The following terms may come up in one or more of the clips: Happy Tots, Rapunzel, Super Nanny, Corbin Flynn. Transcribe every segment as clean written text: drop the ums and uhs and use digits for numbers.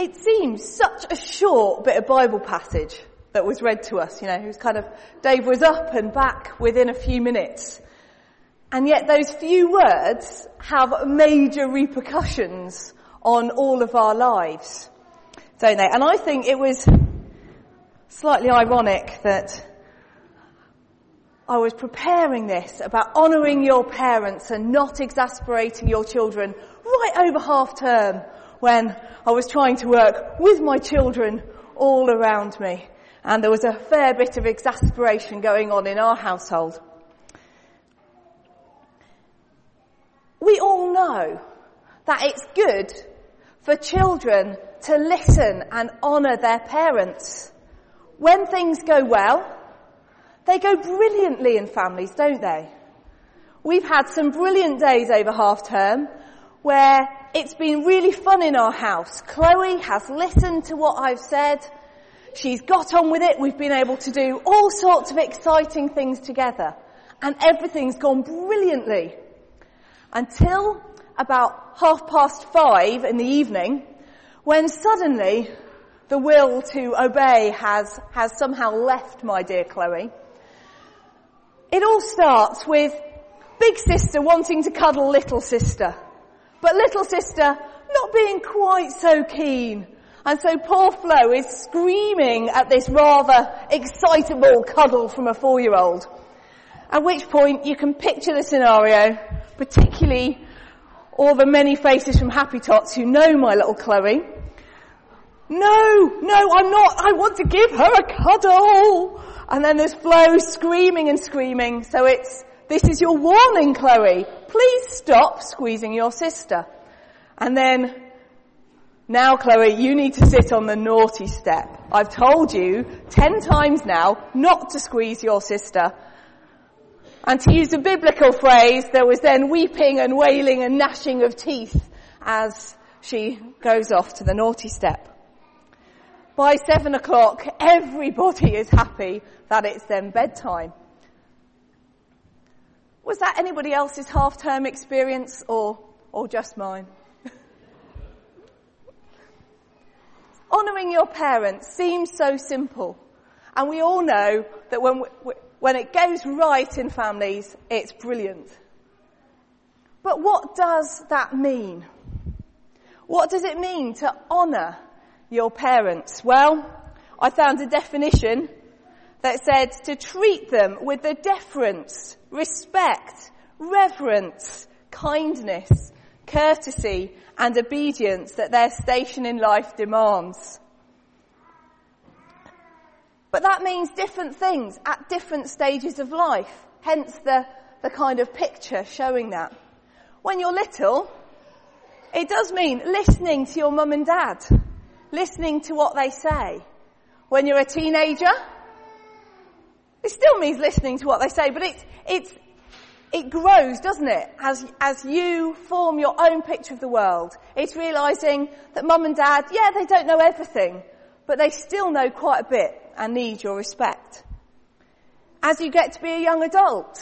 It seems such a short bit of Bible passage that was read to us, you know, it was kind of, Dave was up and back within a few minutes. And yet those few words have major repercussions on all of our lives, don't they? And I think it was slightly ironic that I was preparing this about honouring your parents and not exasperating your children right over half term when I was trying to work with my children all around me. And there was a fair bit of exasperation going on in our household. We all know that it's good for children to listen and honour their parents. When things go well, they go brilliantly in families, don't they? We've had some brilliant days over half term where it's been really fun in our house. Chloe has listened to what I've said. She's got on with it. We've been able to do all sorts of exciting things together. And everything's gone brilliantly. Until about 5:30 in the evening, when suddenly the will to obey has somehow left my dear Chloe. It all starts with big sister wanting to cuddle little sister, but little sister not being quite so keen. And so poor Flo is screaming at this rather excitable cuddle from a 4-year-old. At which point you can picture the scenario, particularly all the many faces from Happy Tots who know my little Chloe. No, I'm not. I want to give her a cuddle. And then there's Flo screaming. So this is your warning, Chloe. Please stop squeezing your sister. And then, now Chloe, you need to sit on the naughty step. I've told you 10 times now not to squeeze your sister. And to use a biblical phrase, there was then weeping and wailing and gnashing of teeth as she goes off to the naughty step. By 7:00, everybody is happy that it's then bedtime. Was that anybody else's half-term experience or just mine? Honouring your parents seems so simple. And we all know that when it goes right in families, it's brilliant. But what does that mean? What does it mean to honour your parents? Well, I found a definition that said to treat them with the deference, respect, reverence, kindness, courtesy and obedience that their station in life demands. But that means different things at different stages of life, hence the kind of picture showing that. When you're little, it does mean listening to your mum and dad, listening to what they say. When you're a teenager, it still means listening to what they say, but it grows, doesn't it? As you form your own picture of the world, it's realising that mum and dad, they don't know everything, but they still know quite a bit and need your respect. As you get to be a young adult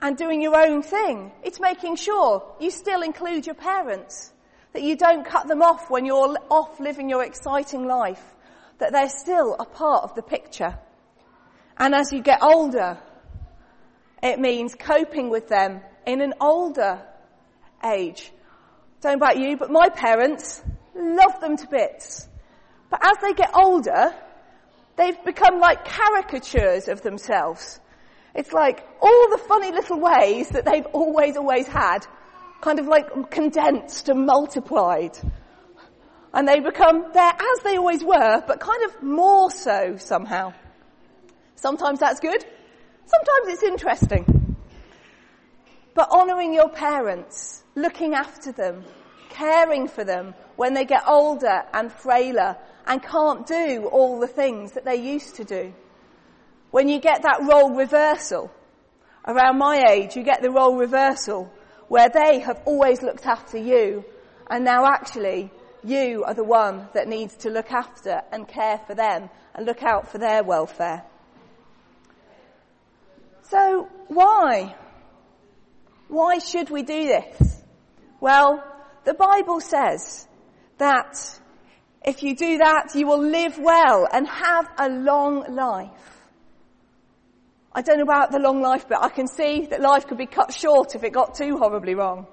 and doing your own thing, it's making sure you still include your parents, that you don't cut them off when you're off living your exciting life, that they're still a part of the picture. And as you get older, it means coping with them in an older age. Don't know about you, but my parents, love them to bits. But as they get older, they've become like caricatures of themselves. It's like all the funny little ways that they've always had, kind of like condensed and multiplied. And they become, they're as they always were, but kind of more so somehow. Sometimes that's good. Sometimes it's interesting. But honouring your parents, looking after them, caring for them when they get older and frailer, and can't do all the things that they used to do. When you get that role reversal, around my age, you get the role reversal where they have always looked after you, and now actually you are the one that needs to look after and care for them and look out for their welfare. So why? Why should we do this? Well, the Bible says that If you do that, you will live well and have a long life. I don't know about the long life, but I can see that life could be cut short if it got too horribly wrong.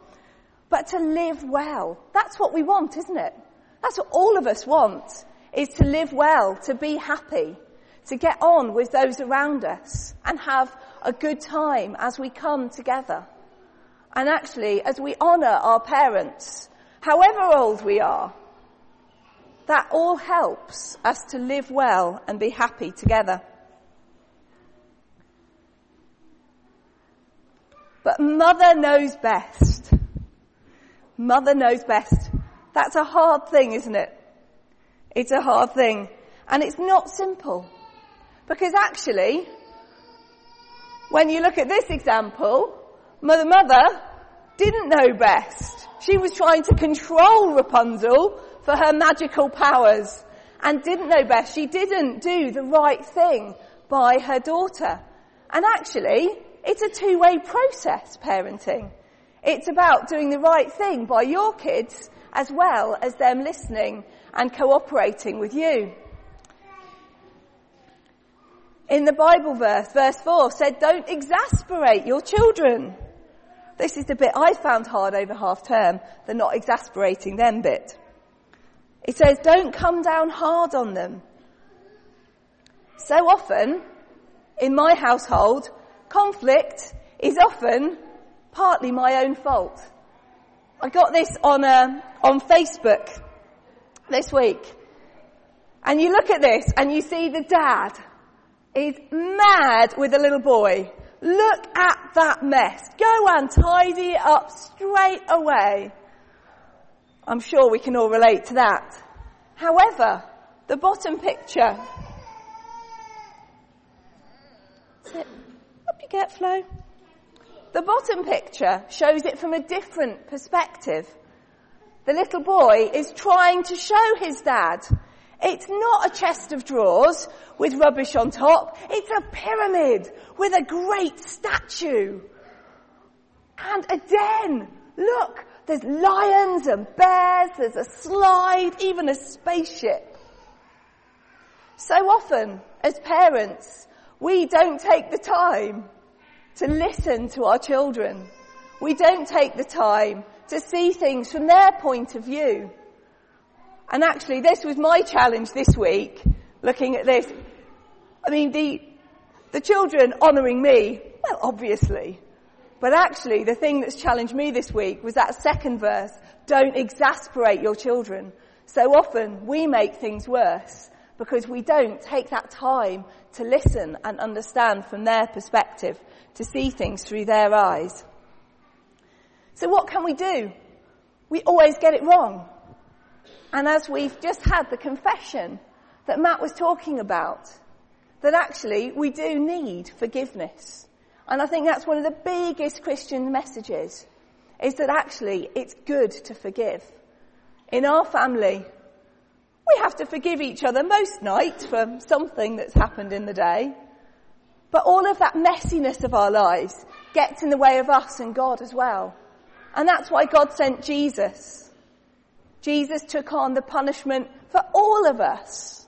But to live well, that's what we want, isn't it? That's what all of us want, is to live well, to be happy, to get on with those around us and have a good time as we come together. And actually, as we honour our parents, however old we are, that all helps us to live well and be happy together. But mother knows best. Mother knows best. That's a hard thing, isn't it? It's a hard thing. And it's not simple. Because actually, when you look at this example, Mother didn't know best. She was trying to control Rapunzel for her magical powers and didn't know best. She didn't do the right thing by her daughter. And actually, it's a two-way process, parenting. It's about doing the right thing by your kids as well as them listening and cooperating with you. In the Bible verse 4 said, don't exasperate your children. This is the bit I found hard over half term, the not exasperating them bit. It says, don't come down hard on them. So often, in my household, conflict is often partly my own fault. I got this on Facebook this week. And you look at this and you see the dad is mad with the little boy. Look at that mess. Go and tidy it up straight away. I'm sure we can all relate to that. However, the bottom picture. Up you get, Flo. The bottom picture shows it from a different perspective. The little boy is trying to show his dad. It's not a chest of drawers with rubbish on top. It's a pyramid with a great statue. And a den. Look. There's lions and bears, there's a slide, even a spaceship. So often, as parents, we don't take the time to listen to our children. We don't take the time to see things from their point of view. And actually, this was my challenge this week, looking at this. I mean, the children honouring me, well, obviously. But actually, the thing that's challenged me this week was that second verse, don't exasperate your children. So often, we make things worse because we don't take that time to listen and understand from their perspective, to see things through their eyes. So what can we do? We always get it wrong. And as we've just had the confession that Matt was talking about, that actually we do need forgiveness. And I think that's one of the biggest Christian messages, is that actually it's good to forgive. In our family, we have to forgive each other most nights for something that's happened in the day. But all of that messiness of our lives gets in the way of us and God as well. And that's why God sent Jesus. Jesus took on the punishment for all of us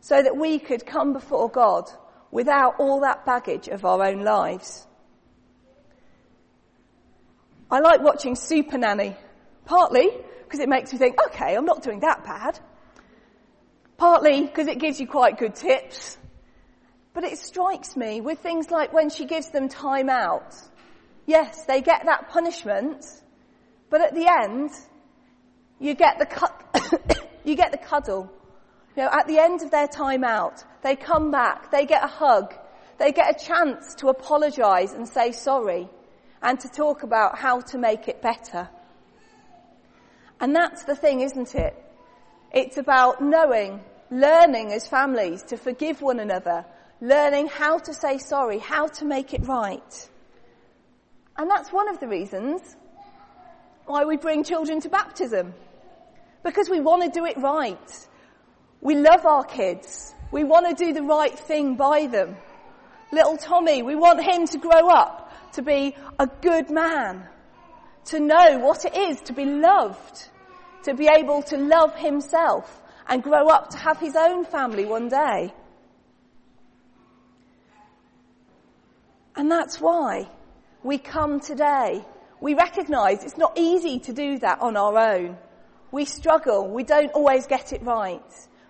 so that we could come before God without all that baggage of our own lives. I like watching Super Nanny, partly because it makes you think, okay, I'm not doing that bad, partly because it gives you quite good tips, but it strikes me with things like when she gives them time out. Yes, they get that punishment, but at the end, you get the you get the cuddle. You know, at the end of their time out, they come back, they get a hug, they get a chance to apologise and say sorry, and to talk about how to make it better. And that's the thing, isn't it? It's about learning as families to forgive one another, learning how to say sorry, how to make it right. And that's one of the reasons why we bring children to baptism, because we want to do it right. We love our kids. We want to do the right thing by them. Little Tommy, we want him to grow up, to be a good man, to know what it is to be loved, to be able to love himself and grow up to have his own family one day. And that's why we come today. We recognise it's not easy to do that on our own. We struggle. We don't always get it right.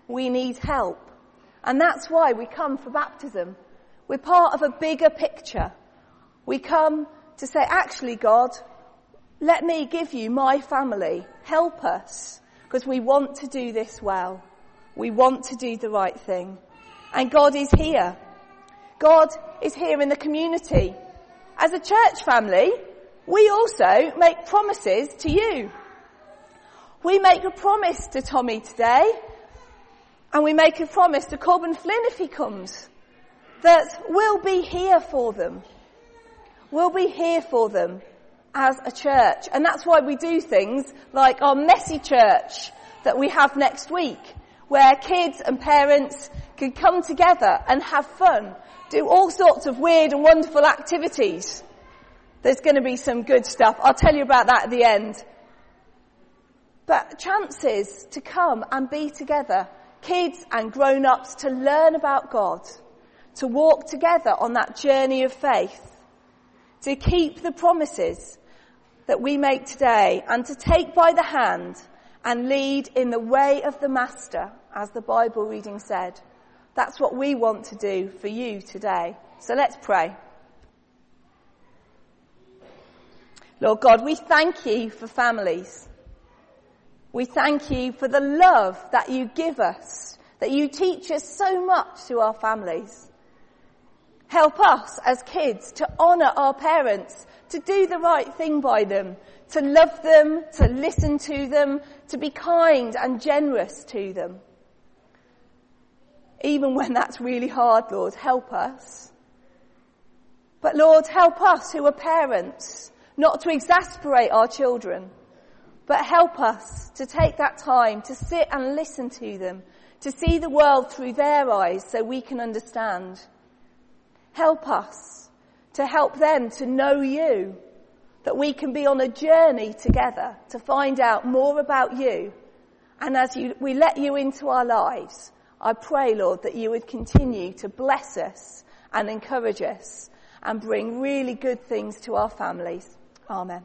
We need help. And that's why we come for baptism. We're part of a bigger picture. We come to say, actually, God, let me give you my family. Help us. Because we want to do this well. We want to do the right thing. And God is here. God is here in the community. As a church family, we also make promises to you. We make a promise to Tommy today, and we make a promise to Corbin Flynn if he comes, that we'll be here for them. We'll be here for them as a church. And that's why we do things like our messy church that we have next week, where kids and parents can come together and have fun, do all sorts of weird and wonderful activities. There's going to be some good stuff. I'll tell you about that at the end. But chances to come and be together, kids and grown-ups, to learn about God, to walk together on that journey of faith, to keep the promises that we make today, and to take by the hand and lead in the way of the Master, as the Bible reading said. That's what we want to do for you today. So let's pray. Lord God, we thank you for families. We thank you for the love that you give us, that you teach us so much to our families. Help us as kids to honour our parents, to do the right thing by them, to love them, to listen to them, to be kind and generous to them. Even when that's really hard, Lord, help us. But Lord, help us who are parents not to exasperate our children, but help us to take that time to sit and listen to them, to see the world through their eyes so we can understand. Help us to help them to know you, that we can be on a journey together to find out more about you. And as we let you into our lives, I pray, Lord, that you would continue to bless us and encourage us and bring really good things to our families. Amen.